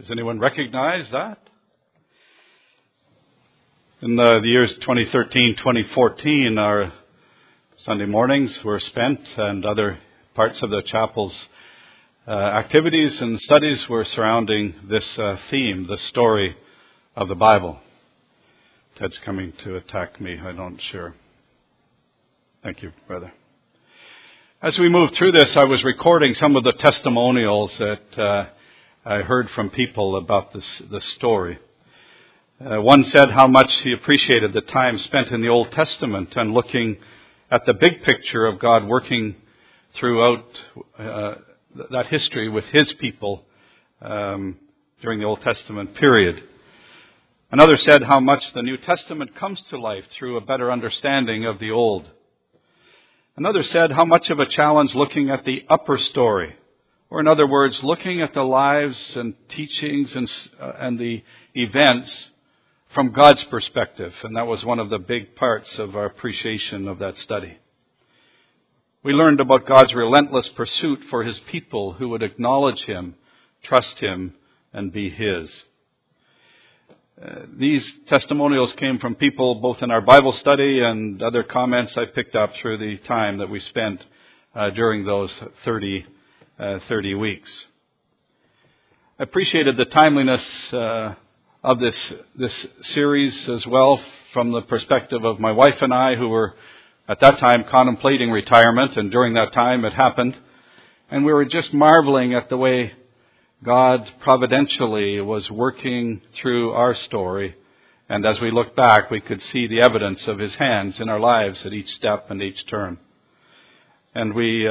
Does anyone recognize that? In the years 2013, 2014, our Sunday mornings were spent and other parts of the chapel's activities and studies were surrounding this theme, the story of the Bible. Ted's coming to attack me, I'm not sure. Thank you, brother. As we moved through this, I was recording some of the testimonials that I heard from people about this story. One said how much he appreciated the time spent in the Old Testament and looking at the big picture of God working throughout that history with his people during the Old Testament period. Another said how much the New Testament comes to life through a better understanding of the Old. Another said how much of a challenge looking at the upper story, or in other words, looking at the lives and teachings and the events from God's perspective. And that was one of the big parts of our appreciation of that study. We learned about God's relentless pursuit for his people who would acknowledge him, trust him, and be his. These testimonials came from people both in our Bible study and other comments I picked up through the time that we spent during those 30 weeks. I appreciated the timeliness of this series as well from the perspective of my wife and I, who were at that time contemplating retirement, and during that time it happened, and we were just marveling at the way God providentially was working through our story, and as we looked back, we could see the evidence of his hands in our lives at each step and each turn. And we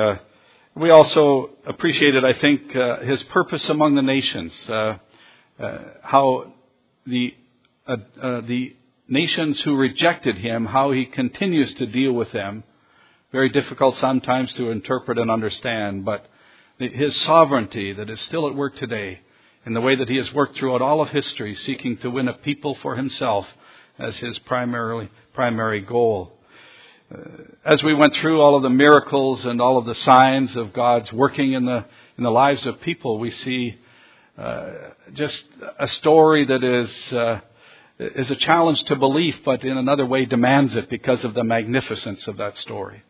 also appreciated, I think, his purpose among the nations, how the nations who rejected him, how he continues to deal with them. Very difficult sometimes to interpret and understand, but his sovereignty that is still at work today in the way that he has worked throughout all of history, seeking to win a people for himself as his primary goal. As we went through all of the miracles and all of the signs of God's working in the lives of people, we see just a story that is a challenge to belief, but in another way demands it because of the magnificence of that story.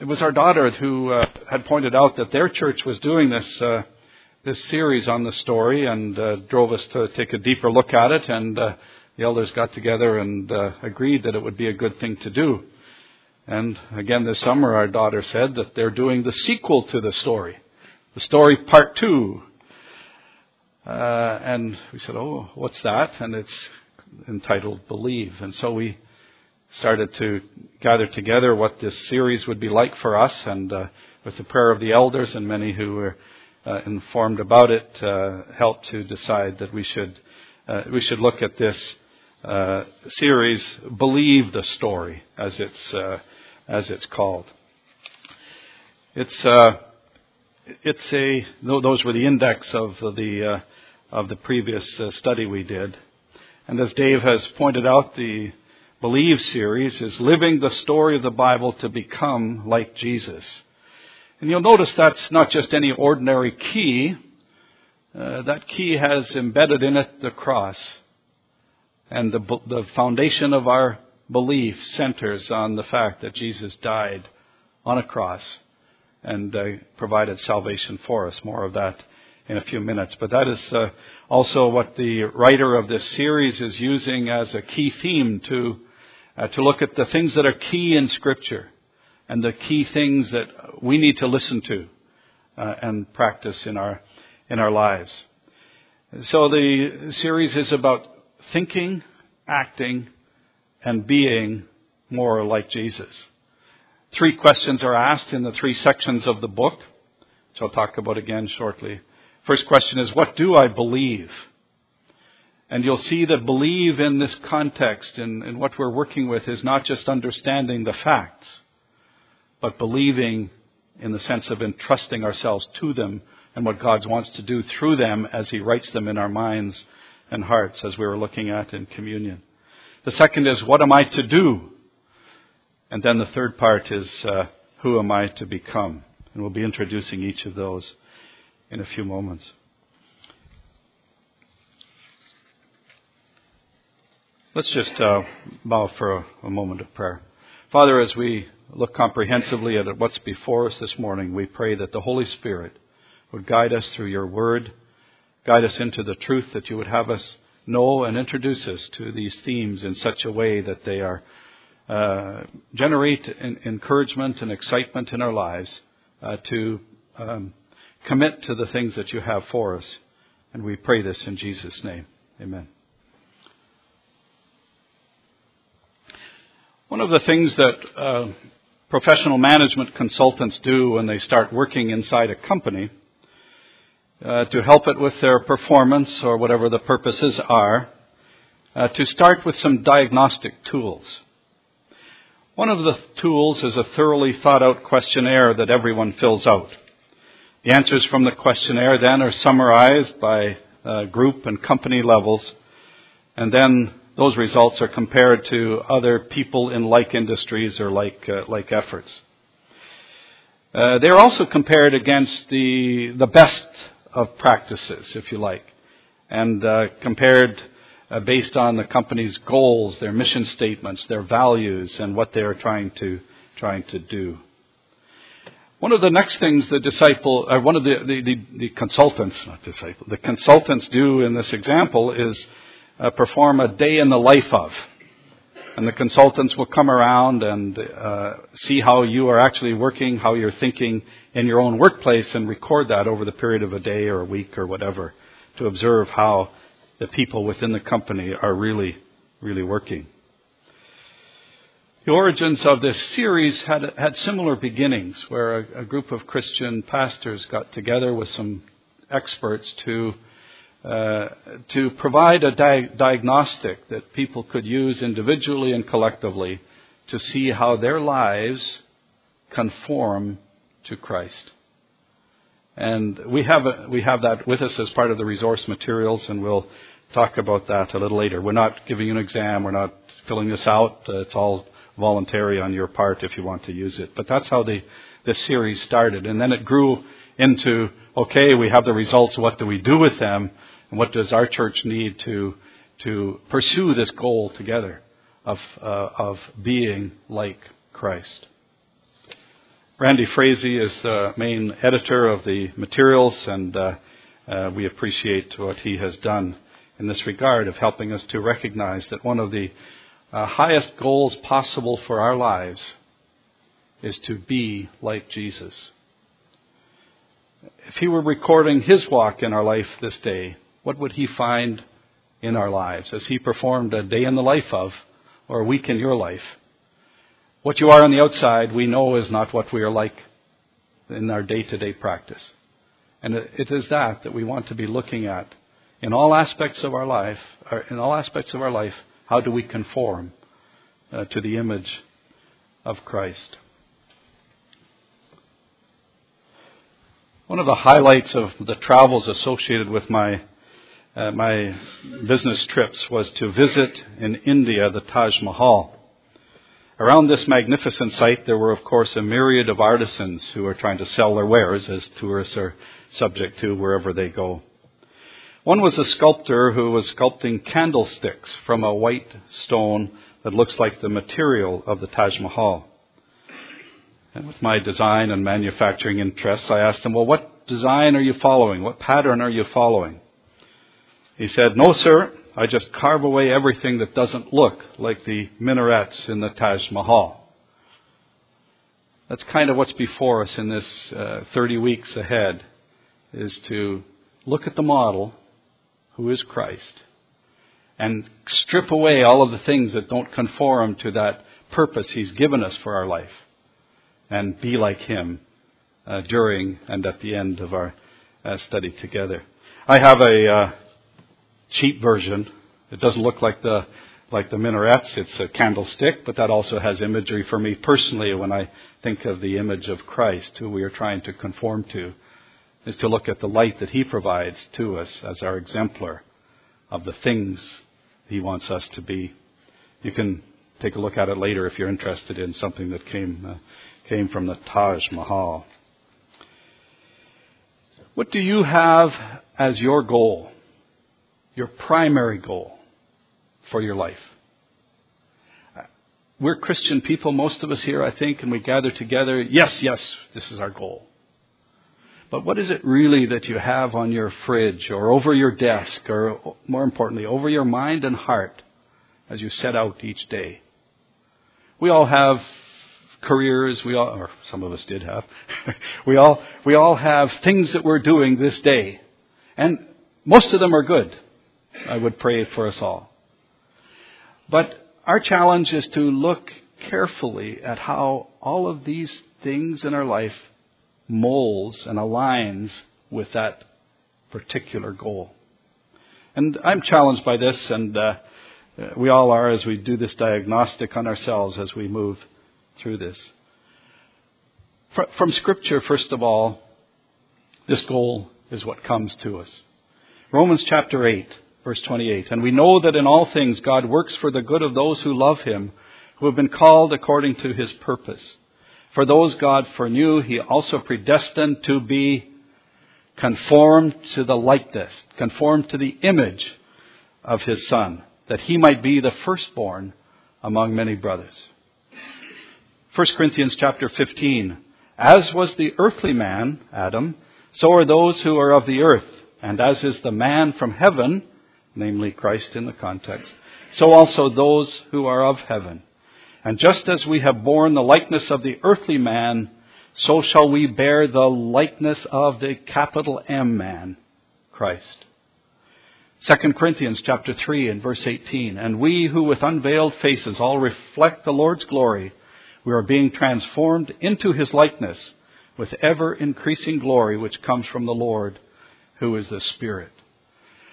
It was our daughter who had pointed out that their church was doing this series on the story and drove us to take a deeper look at it, and the elders got together and agreed that it would be a good thing to do. And again this summer our daughter said that they're doing the sequel to the story part 2. And we said, oh, what's that? And it's entitled Believe. And so we started to gather together what this series would be like for us. And with the prayer of the elders and many who were informed about it, helped to decide that we should look at this series, Believe the Story, as it's called. Those were the index of the previous study we did, and as Dave has pointed out, the Believe series is living the story of the Bible to become like Jesus. And you'll notice that's not just any ordinary key. That key has embedded in it the cross, and the foundation of our belief centers on the fact that Jesus died on a cross and provided salvation for us. More of that in a few minutes. But that is also what the writer of this series is using as a key theme to look at the things that are key in Scripture and the key things that we need to listen to and practice in our lives. So the series is about thinking, acting, and being more like Jesus. 3 questions are asked in the 3 sections of the book, which I'll talk about again shortly. First question is, what do I believe? And you'll see that believe in this context and what we're working with is not just understanding the facts, but believing in the sense of entrusting ourselves to them and what God wants to do through them as he writes them in our minds and hearts, as we were looking at in communion. The second is, what am I to do? And then the third part is, who am I to become? And we'll be introducing each of those in a few moments. Let's just bow for a moment of prayer. Father, as we look comprehensively at what's before us this morning, we pray that the Holy Spirit would guide us through your word, guide us into the truth that you would have us know, and introduce us to these themes in such a way that they are generate encouragement and excitement in our lives to commit to the things that you have for us. And we pray this in Jesus' name. Amen. One of the things that professional management consultants do when they start working inside a company to help it with their performance or whatever the purposes are, to start with some diagnostic tools. One of the tools is a thoroughly thought-out questionnaire that everyone fills out. The answers from the questionnaire then are summarized by group and company levels, and then those results are compared to other people in like industries or like efforts. They're also compared against the best of practices, if you like, and compared based on the company's goals, their mission statements, their values, and what they are trying to do. One of the next things the consultants do in this example is perform a day in the life of. And the consultants will come around and see how you are actually working, how you're thinking in your own workplace, and record that over the period of a day or a week or whatever to observe how the people within the company are really, really working. The origins of this series had similar beginnings, where a group of Christian pastors got together with some experts to provide a diagnostic that people could use individually and collectively to see how their lives conform to Christ. And we have that with us as part of the resource materials, and we'll talk about that a little later. We're not giving you an exam. We're not filling this out. It's all voluntary on your part if you want to use it. But that's how the series started. And then it grew into, okay, we have the results. What do we do with them? And what does our church need to pursue this goal together of being like Christ? Randy Frazee is the main editor of the materials, and we appreciate what he has done in this regard of helping us to recognize that one of the highest goals possible for our lives is to be like Jesus. If he were recording his walk in our life this day, what would he find in our lives as he performed a day in the life of, or a week in your life? What you are on the outside, we know, is not what we are like in our day-to-day practice. And it is that we want to be looking at in all aspects of our life. How do we conform to the image of Christ? One of the highlights of the travels associated with my business trips was to visit in India the Taj Mahal. Around this magnificent site, there were, of course, a myriad of artisans who are trying to sell their wares, as tourists are subject to wherever they go. One was a sculptor who was sculpting candlesticks from a white stone that looks like the material of the Taj Mahal. And with my design and manufacturing interests, I asked him, well, what design are you following? What pattern are you following? He said, no, sir, I just carve away everything that doesn't look like the minarets in the Taj Mahal. That's kind of what's before us in this 30 weeks ahead, is to look at the model, who is Christ, and strip away all of the things that don't conform to that purpose he's given us for our life, and be like him during and at the end of our study together. I have a cheap version. It doesn't look like the minarets. It's a candlestick, but that also has imagery for me personally when I think of the image of Christ, who we are trying to conform to, is to look at the light that he provides to us as our exemplar of the things he wants us to be. You can take a look at it later if you're interested in something that came from the Taj Mahal. What do you have as your goal, your primary goal for your life? We're Christian people, most of us here, I think, and we gather together. Yes, this is our goal. But what is it really that you have on your fridge or over your desk or, more importantly, over your mind and heart as you set out each day? We all have careers, or some of us did have. we all have things that we're doing this day. And most of them are good. I would pray for us all. But our challenge is to look carefully at how all of these things in our life molds and aligns with that particular goal. And I'm challenged by this, and we all are as we do this diagnostic on ourselves as we move through this. From Scripture, first of all, this goal is what comes to us. Romans chapter 8. Verse 28, and we know that in all things God works for the good of those who love him, who have been called according to his purpose. For those God foreknew, he also predestined to be conformed to the likeness, conformed to the image of his Son, that he might be the firstborn among many brothers. 1 Corinthians chapter 15, as was the earthly man, Adam, so are those who are of the earth, and as is the man from heaven, namely Christ in the context, so also those who are of heaven. And just as we have borne the likeness of the earthly man, so shall we bear the likeness of the capital M man, Christ. 2 Corinthians chapter 3 and verse 18, and we who with unveiled faces all reflect the Lord's glory, we are being transformed into his likeness with ever-increasing glory which comes from the Lord, who is the Spirit.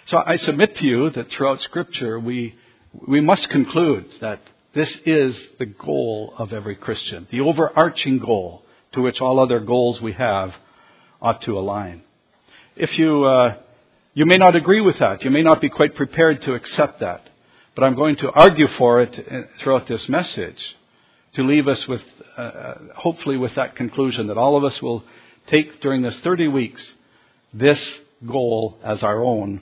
So I submit to you that throughout Scripture, we must conclude that this is the goal of every Christian, the overarching goal to which all other goals we have ought to align. If you may not agree with that, you may not be quite prepared to accept that, but I'm going to argue for it throughout this message to leave us with, hopefully with that conclusion that all of us will take during this 30 weeks, this goal as our own.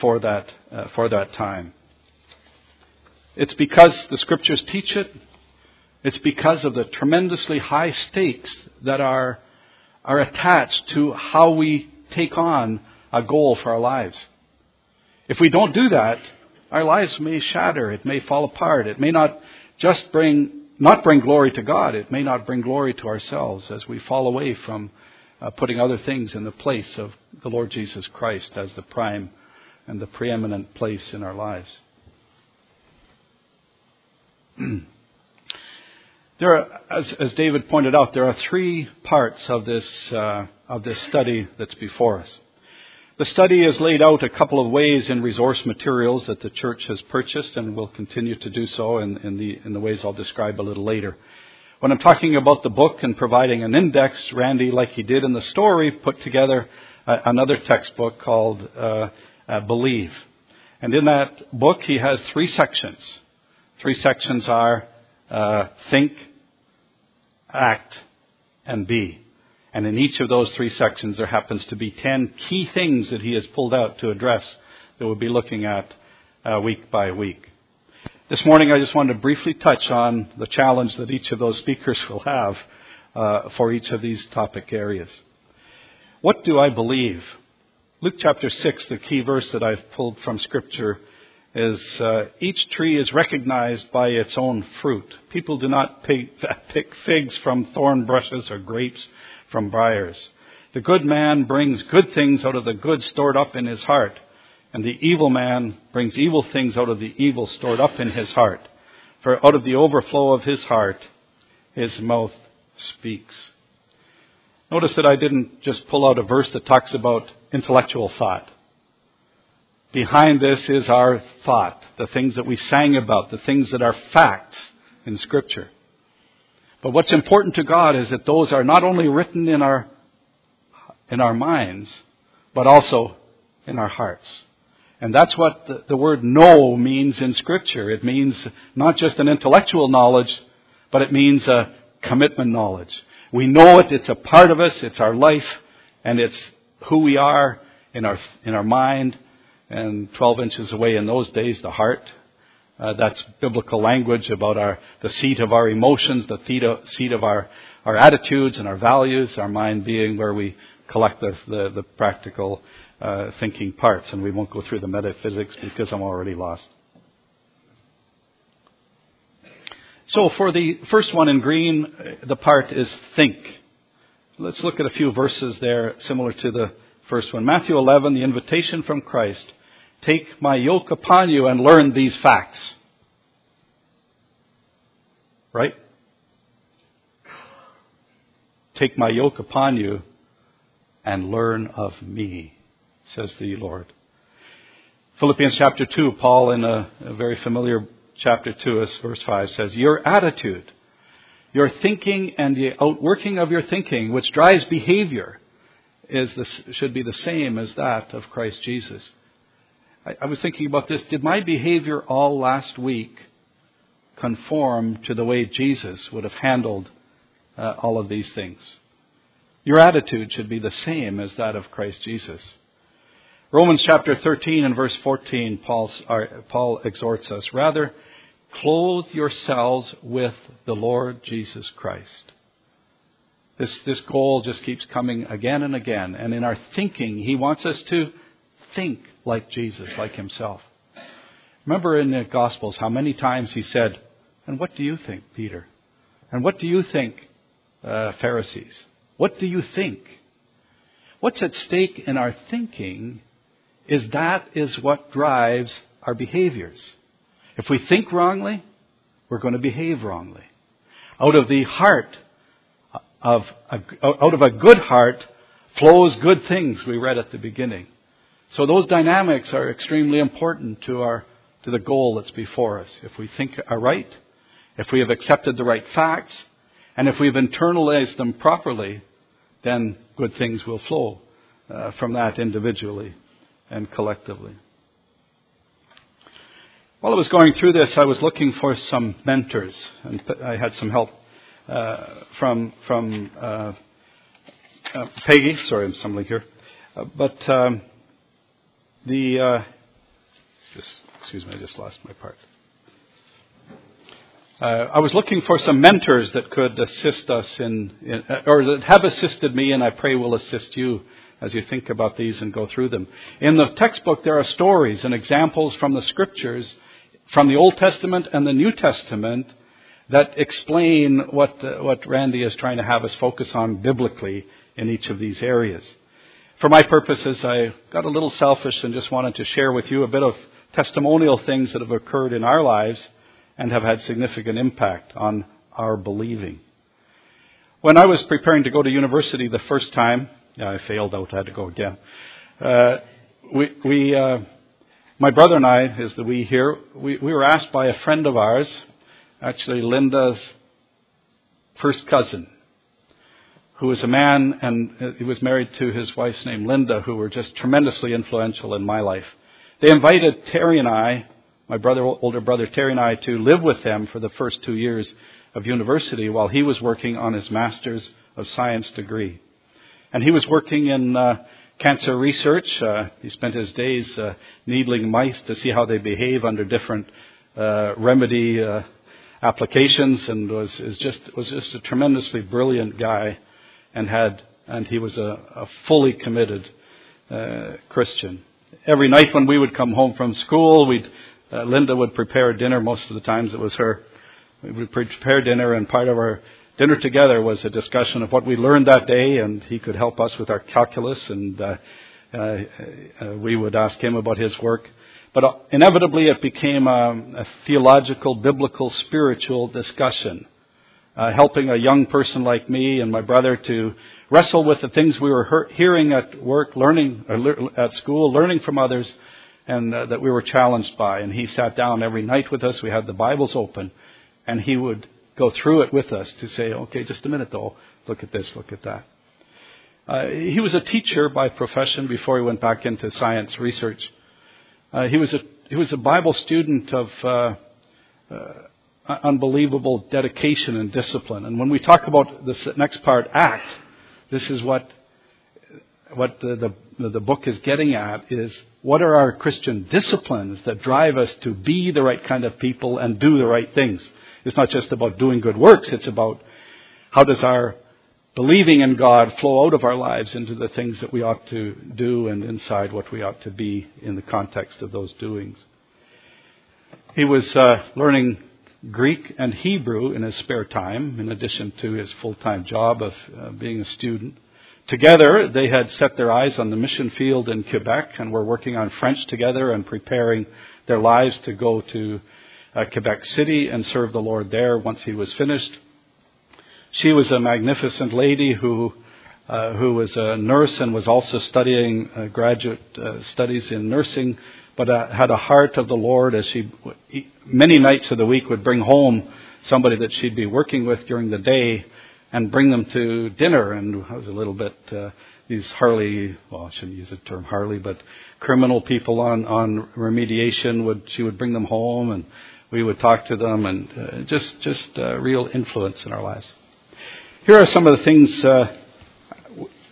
For that time. It's because the Scriptures teach it. It's because of the tremendously high stakes that are attached to how we take on a goal for our lives. If we don't do that, our lives may shatter. It may fall apart. It may not just bring glory to God. It may not bring glory to ourselves as we fall away from putting other things in the place of the Lord Jesus Christ as the prime and the preeminent place in our lives. There are, as David pointed out, there are three parts of this study that's before us. The study is laid out a couple of ways in resource materials that the church has purchased and will continue to do so in the ways I'll describe a little later. When I'm talking about the book and providing an index, Randy, like he did in the story, put together another textbook called Believe. And in that book, he has three sections. Three sections are think, act, and be. And in each of those three sections, there happens to be 10 key things that he has pulled out to address that we'll be looking at week by week. This morning, I just wanted to briefly touch on the challenge that each of those speakers will have for each of these topic areas. What do I believe? Luke chapter 6, the key verse that I've pulled from Scripture is, each tree is recognized by its own fruit. People do not pick figs from thorn bushes or grapes from briars. The good man brings good things out of the good stored up in his heart, and the evil man brings evil things out of the evil stored up in his heart. For out of the overflow of his heart, his mouth speaks. Notice that I didn't just pull out a verse that talks about intellectual thought. Behind this is our thought, the things that we sang about, the things that are facts in Scripture. But what's important to God is that those are not only written in our minds, but also in our hearts. And that's what the word know means in Scripture. It means not just an intellectual knowledge, but it means a commitment knowledge. We know it, it's a part of us, it's our life, and it's who we are in our mind, and 12 inches away in those days, the heart. That's biblical language about the seat of our emotions, the seat of our attitudes and our values, our mind being where we collect the practical thinking parts. And we won't go through the metaphysics because I'm already lost. So for the first one in green, the part is think. Let's look at a few verses there similar to the first one. Matthew 11, the invitation from Christ. Take my yoke upon you and learn these facts. Right? Take my yoke upon you and learn of me, says the Lord. Philippians chapter 2, Paul in a very familiar chapter 2, verse 5 says, your attitude, your thinking, and the outworking of your thinking, which drives behavior, should be the same as that of Christ Jesus. I was thinking about this. Did my behavior all last week conform to the way Jesus would have handled all of these things? Your attitude should be the same as that of Christ Jesus. Romans chapter 13 and verse 14, Paul exhorts us, rather, clothe yourselves with the Lord Jesus Christ. This goal just keeps coming again and again. And in our thinking, he wants us to think like Jesus, like himself. Remember in the Gospels how many times he said, and what do you think, Peter? And what do you think, Pharisees? What do you think? What's at stake in our thinking is that is what drives our behaviors. If we think wrongly, we're going to behave wrongly. Out of a good heart flows good things, we read at the beginning. So those dynamics are extremely important to the goal that's before us. If we think are right, if we have accepted the right facts, and if we've internalized them properly, then good things will flow from that individually and collectively. While I was going through this, I was looking for some mentors, and I had some help from Peggy. Sorry, I'm stumbling here. Excuse me, I just lost my part. I was looking for some mentors that could assist us or that have assisted me, and I pray will assist you as you think about these and go through them. In the textbook, there are stories and examples from the scriptures, from the Old Testament and the New Testament, that explain what Randy is trying to have us focus on biblically in each of these areas. For my purposes, I got a little selfish and just wanted to share with you a bit of testimonial things that have occurred in our lives and have had significant impact on our believing. When I was preparing to go to university the first time, I failed out, I had to go again. My brother and I, is the we here, we were asked by a friend of ours, actually Linda's first cousin, who was a man, and he was married to his wife's name, Linda, who were just tremendously influential in my life. They invited Terry and I, older brother Terry and I, to live with them for the first 2 years of university while he was working on his Master's of Science degree. And he was working in cancer research. He spent his days needling mice to see how they behave under different remedy applications, and was just a tremendously brilliant guy. And he was a fully committed Christian. Every night when we would come home from school, Linda would prepare dinner. Most of the times it was her. We would prepare dinner, and part of our dinner together was a discussion of what we learned that day, and he could help us with our calculus, and we would ask him about his work. But inevitably it became a theological, biblical, spiritual discussion. Helping a young person like me and my brother to wrestle with the things we were hearing at work, learning at school, learning from others, and that we were challenged by. And he sat down every night with us. We had the Bibles open, and he would go through it with us to say, okay, just a minute though, look at this, look at that. He was a teacher by profession before he went back into science research. He was a Bible student of unbelievable dedication and discipline. And when we talk about this next part, act, this is what what the book is getting at is, what are our Christian disciplines that drive us to be the right kind of people and do the right things? It's not just about doing good works. It's about how does our believing in God flow out of our lives into the things that we ought to do and inside what we ought to be in the context of those doings. He was learning Greek and Hebrew in his spare time, in addition to his full-time job of being a student. Together, they had set their eyes on the mission field in Quebec and were working on French together and preparing their lives to go to Quebec City and serve the Lord there once he was finished. She was a magnificent lady who was a nurse and was also studying graduate studies in nursing, but had a heart of the Lord as she, many nights of the week, would bring home somebody that she'd be working with during the day and bring them to dinner. And I was a little bit, these Harley, well, I shouldn't use the term Harley, but criminal people on remediation, she would bring them home and we would talk to them, and just real influence in our lives. Here are some of the things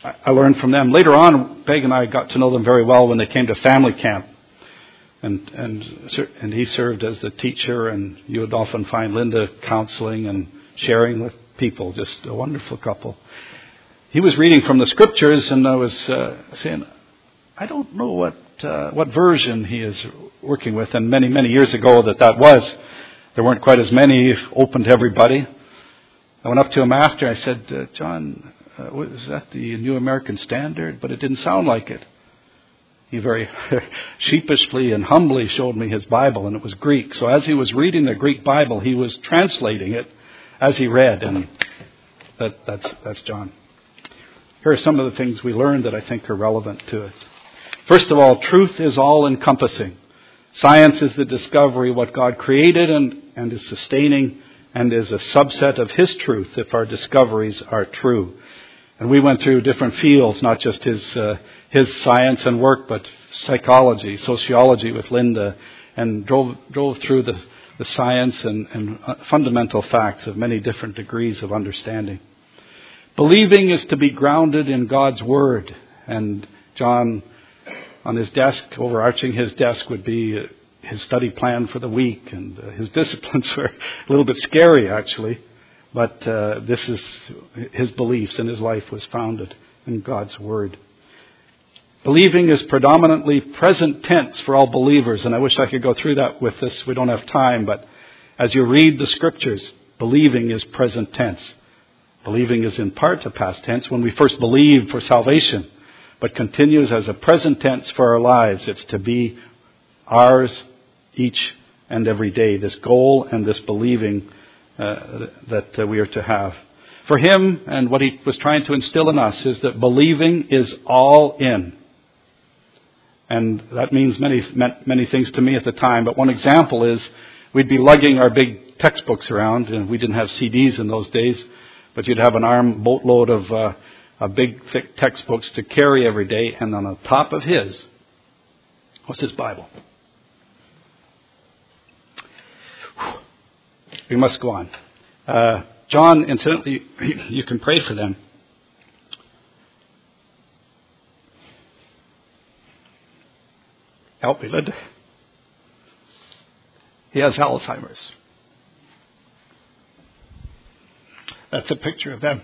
I learned from them. Later on, Peg and I got to know them very well when they came to family camp, and he served as the teacher, and you would often find Linda counseling and sharing with people. Just a wonderful couple. He was reading from the scriptures, and I was saying, I don't know what version he is working with, and many, many years ago that was. There weren't quite as many open to everybody. I went up to him after. I said, John, was that the New American Standard? But it didn't sound like it. He very sheepishly and humbly showed me his Bible, and it was Greek. So as he was reading the Greek Bible, he was translating it as he read, and that's John. Here are some of the things we learned that I think are relevant to it. First of all, truth is all-encompassing. Science is the discovery of what God created and is sustaining and is a subset of His truth if our discoveries are true. And we went through different fields, not just his science and work, but psychology, sociology with Linda, and drove through the science and fundamental facts of many different degrees of understanding. Believing is to be grounded in God's Word, and John, on his desk, overarching his desk, would be his study plan for the week, and his disciplines were a little bit scary, actually. But this is his beliefs, and his life was founded in God's Word. Believing is predominantly present tense for all believers, and I wish I could go through that with this. We don't have time, but as you read the Scriptures, believing is present tense. Believing is in part a past tense when we first believe for salvation, but continues as a present tense for our lives. It's to be ours each and every day, this goal and this believing that we are to have. For him, and what he was trying to instill in us, is that believing is all in. And that meant many things to me at the time, but one example is we'd be lugging our big textbooks around, and we didn't have CDs in those days, but you'd have an boatload of big, thick textbooks to carry every day, and on the top of his was his Bible. Whew. We must go on. John, incidentally, you can pray for them. Help me, Linda. He has Alzheimer's. That's a picture of them.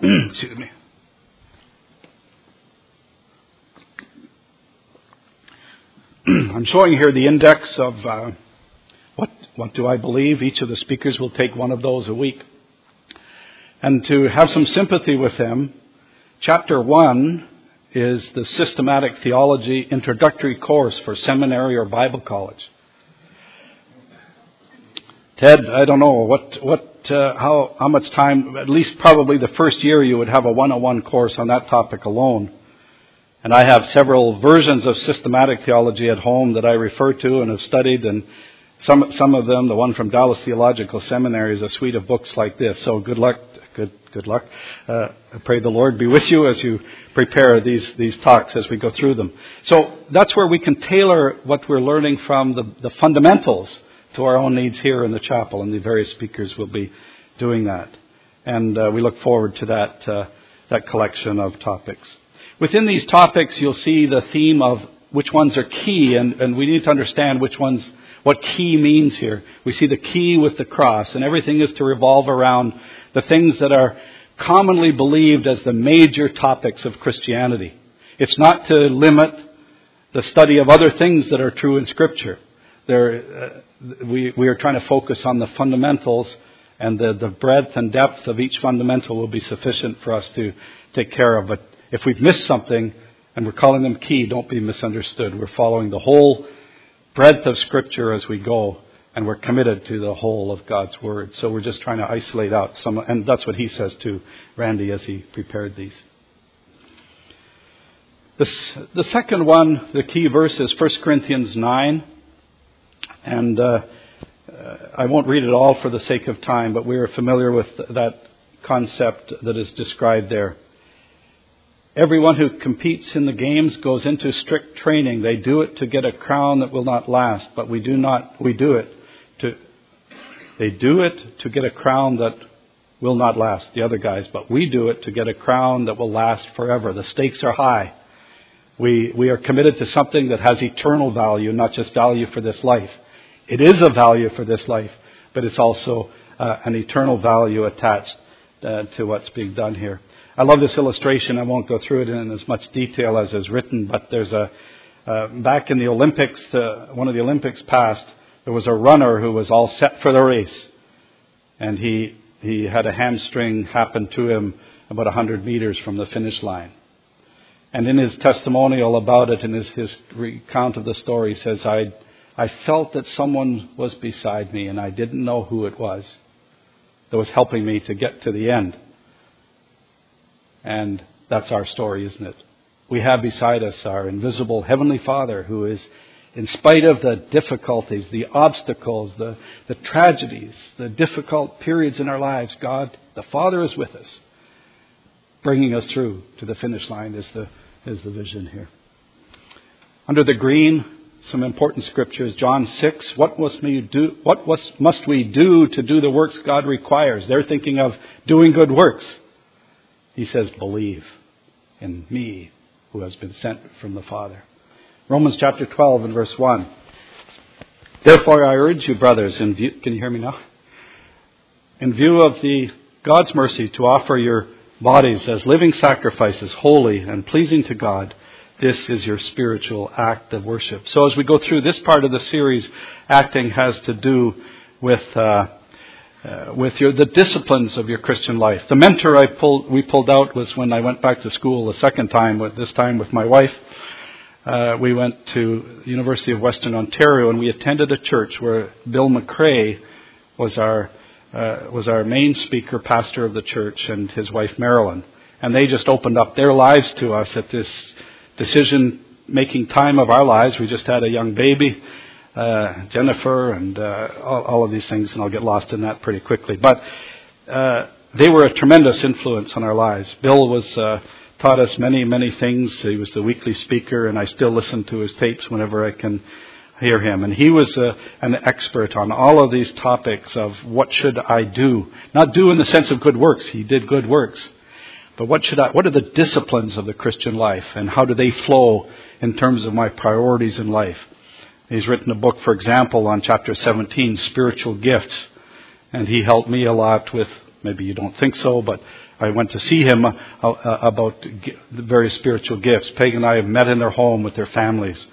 Excuse me. I'm showing here the index of what do I believe. Each of the speakers will take one of those a week. And to have some sympathy with them, chapter 1 is the Systematic Theology Introductory Course for Seminary or Bible College. Ted, I don't know how much time, at least probably the first year, you would have a one-on-one course on that topic alone. And I have several versions of systematic theology at home that I refer to and have studied, and some of them, the one from Dallas Theological Seminary, is a suite of books like this. So good luck. I pray the Lord be with you as you prepare these talks as we go through them. So that's where we can tailor what we're learning from the fundamentals to our own needs here in the chapel, and the various speakers will be doing that. And we look forward to that collection of topics. Within these topics, you'll see the theme of which ones are key, and we need to understand which ones, what key means here. We see the key with the cross, and everything is to revolve around the things that are commonly believed as the major topics of Christianity. It's not to limit the study of other things that are true in Scripture. We are trying to focus on the fundamentals, and the breadth and depth of each fundamental will be sufficient for us to take care of. But if we've missed something and we're calling them key, don't be misunderstood. We're following the whole breadth of Scripture as we go, and we're committed to the whole of God's Word. So we're just trying to isolate out some, and that's what he says to Randy as he prepared these. The second one, the key verse, is 1 Corinthians 9. And I won't read it all for the sake of time, but we are familiar with that concept that is described there. Everyone who competes in the games goes into strict training. They do it to get a crown that will not last, but they do it to get a crown that will not last, the other guys, but we do it to get a crown that will last forever. The stakes are high. We are committed to something that has eternal value, not just value for this life. It is a value for this life, but it's also an eternal value attached to what's being done here. I love this illustration. I won't go through it in as much detail as is written, but there's back in the Olympics, one of the Olympics past, there was a runner who was all set for the race, and he had a hamstring happen to him about 100 meters from the finish line. And in his testimonial about it, in his recount of the story, he says, I felt that someone was beside me, and I didn't know who it was that was helping me to get to the end. And that's our story, isn't it? We have beside us our invisible Heavenly Father, who is, in spite of the difficulties, the obstacles, the tragedies, the difficult periods in our lives, God, the Father, is with us, bringing us through to the finish line is the vision here. Under the green, some important scriptures. John 6, what must we do to do the works God requires? They're thinking of doing good works. He says, believe in me who has been sent from the Father. Romans chapter 12 and verse 1. Therefore I urge you, brothers, in view, can you hear me now? In view of God's mercy, to offer your bodies as living sacrifices, holy and pleasing to God. This is your spiritual act of worship. So as we go through this part of the series, acting has to do with the disciplines of your Christian life. The mentor we pulled out was when I went back to school the second time, this time with my wife. We went to the University of Western Ontario, and we attended a church where Bill McRae was our main speaker, pastor of the church, and his wife Marilyn. And they just opened up their lives to us at this decision-making time of our lives. We just had a young baby, Jennifer, and all of these things, and I'll get lost in that pretty quickly. But they were a tremendous influence on our lives. Bill taught us many, many things. He was the weekly speaker, and I still listen to his tapes whenever I can hear him. And he was an expert on all of these topics of what should I do. Not do in the sense of good works. He did good works. But what are the disciplines of the Christian life, and how do they flow in terms of my priorities in life? He's written a book, for example, on chapter 17, Spiritual Gifts, and he helped me a lot with, maybe you don't think so, but I went to see him about the various spiritual gifts. Peggy and I have met in their home with their families,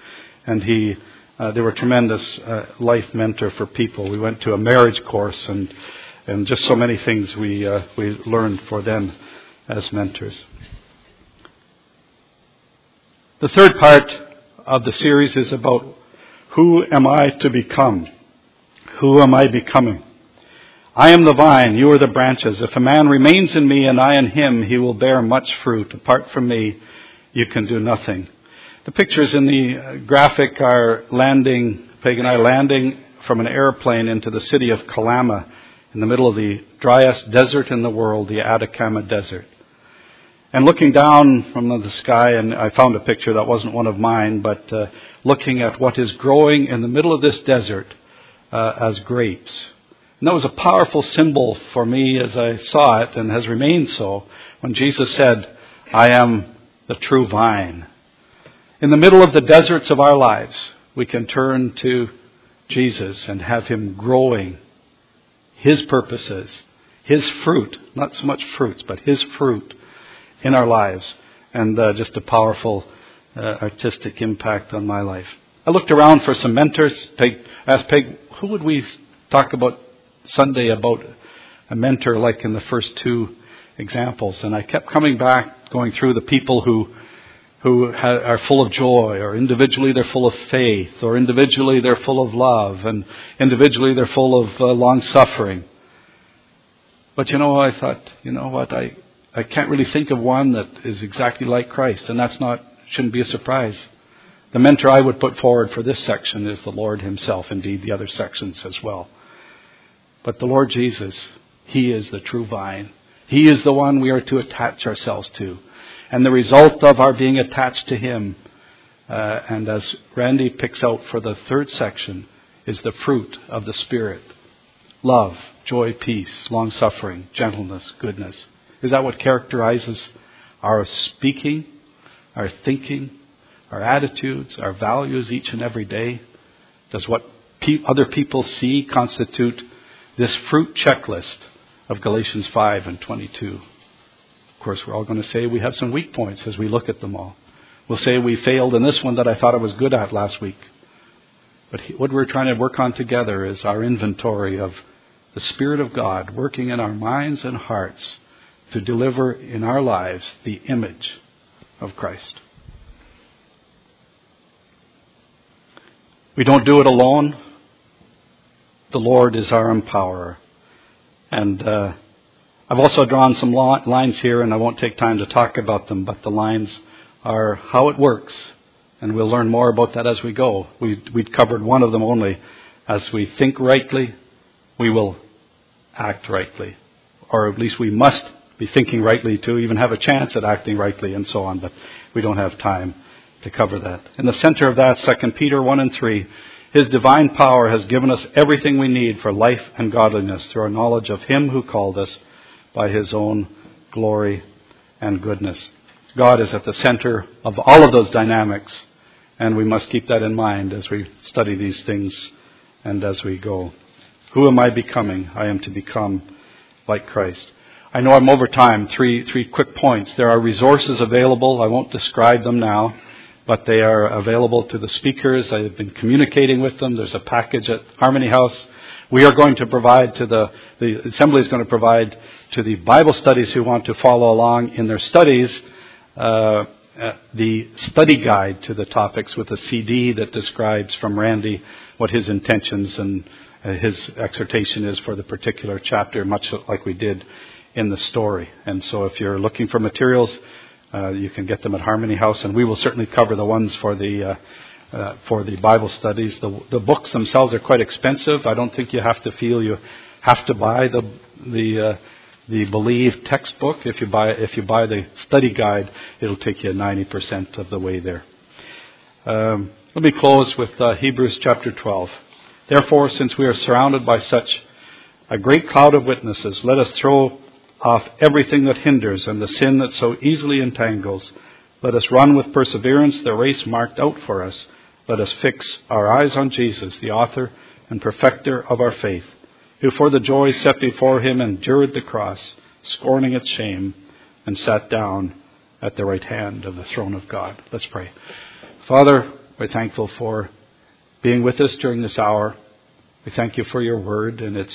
and they were a tremendous life mentor for people. We went to a marriage course, and just so many things we learned for them as mentors. The third part of the series is about who am I to become? Who am I becoming? I am the vine, you are the branches. If a man remains in me and I in him, he will bear much fruit. Apart from me, you can do nothing. The pictures in the graphic are Peg and I landing from an airplane into the city of Kalama, in the middle of the driest desert in the world, the Atacama Desert. And looking down from the sky, and I found a picture that wasn't one of mine, but looking at what is growing in the middle of this desert as grapes. And that was a powerful symbol for me as I saw it, and has remained so, when Jesus said, I am the true vine. In the middle of the deserts of our lives, we can turn to Jesus and have him growing his purposes, his fruit, not so much fruits, but his fruit in our lives. And just a powerful artistic impact on my life. I looked around for some mentors. Asked Peg, who would we talk about Sunday about a mentor like in the first two examples? And I kept coming back, going through the people who are full of joy, or individually they're full of faith, or individually they're full of love, and individually they're full of long-suffering. But I thought, I can't really think of one that is exactly like Christ, and shouldn't be a surprise. The mentor I would put forward for this section is the Lord himself, indeed the other sections as well. But the Lord Jesus, he is the true vine. He is the one we are to attach ourselves to. And the result of our being attached to him, and as Randy picks out for the third section, is the fruit of the Spirit. Love, joy, peace, long-suffering, gentleness, goodness. Is that what characterizes our speaking, our thinking, our attitudes, our values each and every day? Does what other people see constitute this fruit checklist of Galatians 5 and 22? Of course, we're all going to say we have some weak points as we look at them all. We'll say we failed in this one that I thought I was good at last week. But what we're trying to work on together is our inventory of the Spirit of God working in our minds and hearts to deliver in our lives the image of Christ. We don't do it alone. The Lord is our empowerer. And I've also drawn some lines here, and I won't take time to talk about them, but the lines are how it works, and we'll learn more about that as we go. We've covered one of them only. As we think rightly, we will act rightly, or at least we must be thinking rightly to even have a chance at acting rightly and so on, but we don't have time to cover that. In the center of that, 2 Peter 1 and 3, his divine power has given us everything we need for life and godliness through our knowledge of him who called us by his own glory and goodness. God is at the center of all of those dynamics, and we must keep that in mind as we study these things and as we go. Who am I becoming? I am to become like Christ. I know I'm over time. Three quick points. There are resources available. I won't describe them now, but they are available to the speakers. I've been communicating with them. There's a package at Harmony House. We are going to provide to the assembly is going to provide to the Bible studies who want to follow along in their studies the study guide to the topics with a CD that describes from Randy what his intentions and his exhortation is for the particular chapter, much like we did in the story. And so if you're looking for materials, you can get them at Harmony House, and we will certainly cover the ones for the Bible studies. The books themselves are quite expensive. I don't think you have to feel you have to buy the Believe textbook. If you buy the study guide, it'll take you 90% of the way there. Let me close with Hebrews chapter 12. Therefore, since we are surrounded by such a great cloud of witnesses, let us throw off everything that hinders and the sin that so easily entangles. Let us run with perseverance the race marked out for us. Let us fix our eyes on Jesus, the author and perfecter of our faith, who for the joy set before him endured the cross, scorning its shame, and sat down at the right hand of the throne of God. Let's pray. Father, we're thankful for being with us during this hour. We thank you for your word and its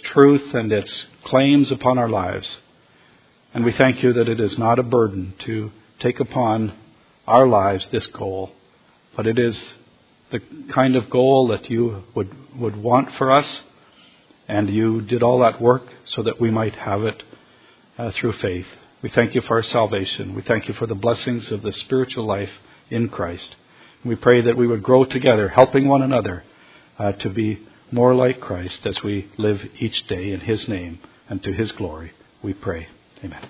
truth and its claims upon our lives. And we thank you that it is not a burden to take upon our lives this goal, but it is the kind of goal that you would want for us, and you did all that work so that we might have it through faith. We thank you for our salvation. We thank you for the blessings of the spiritual life in Christ. And we pray that we would grow together, helping one another to be more like Christ as we live each day in his name and to his glory, we pray. Amen.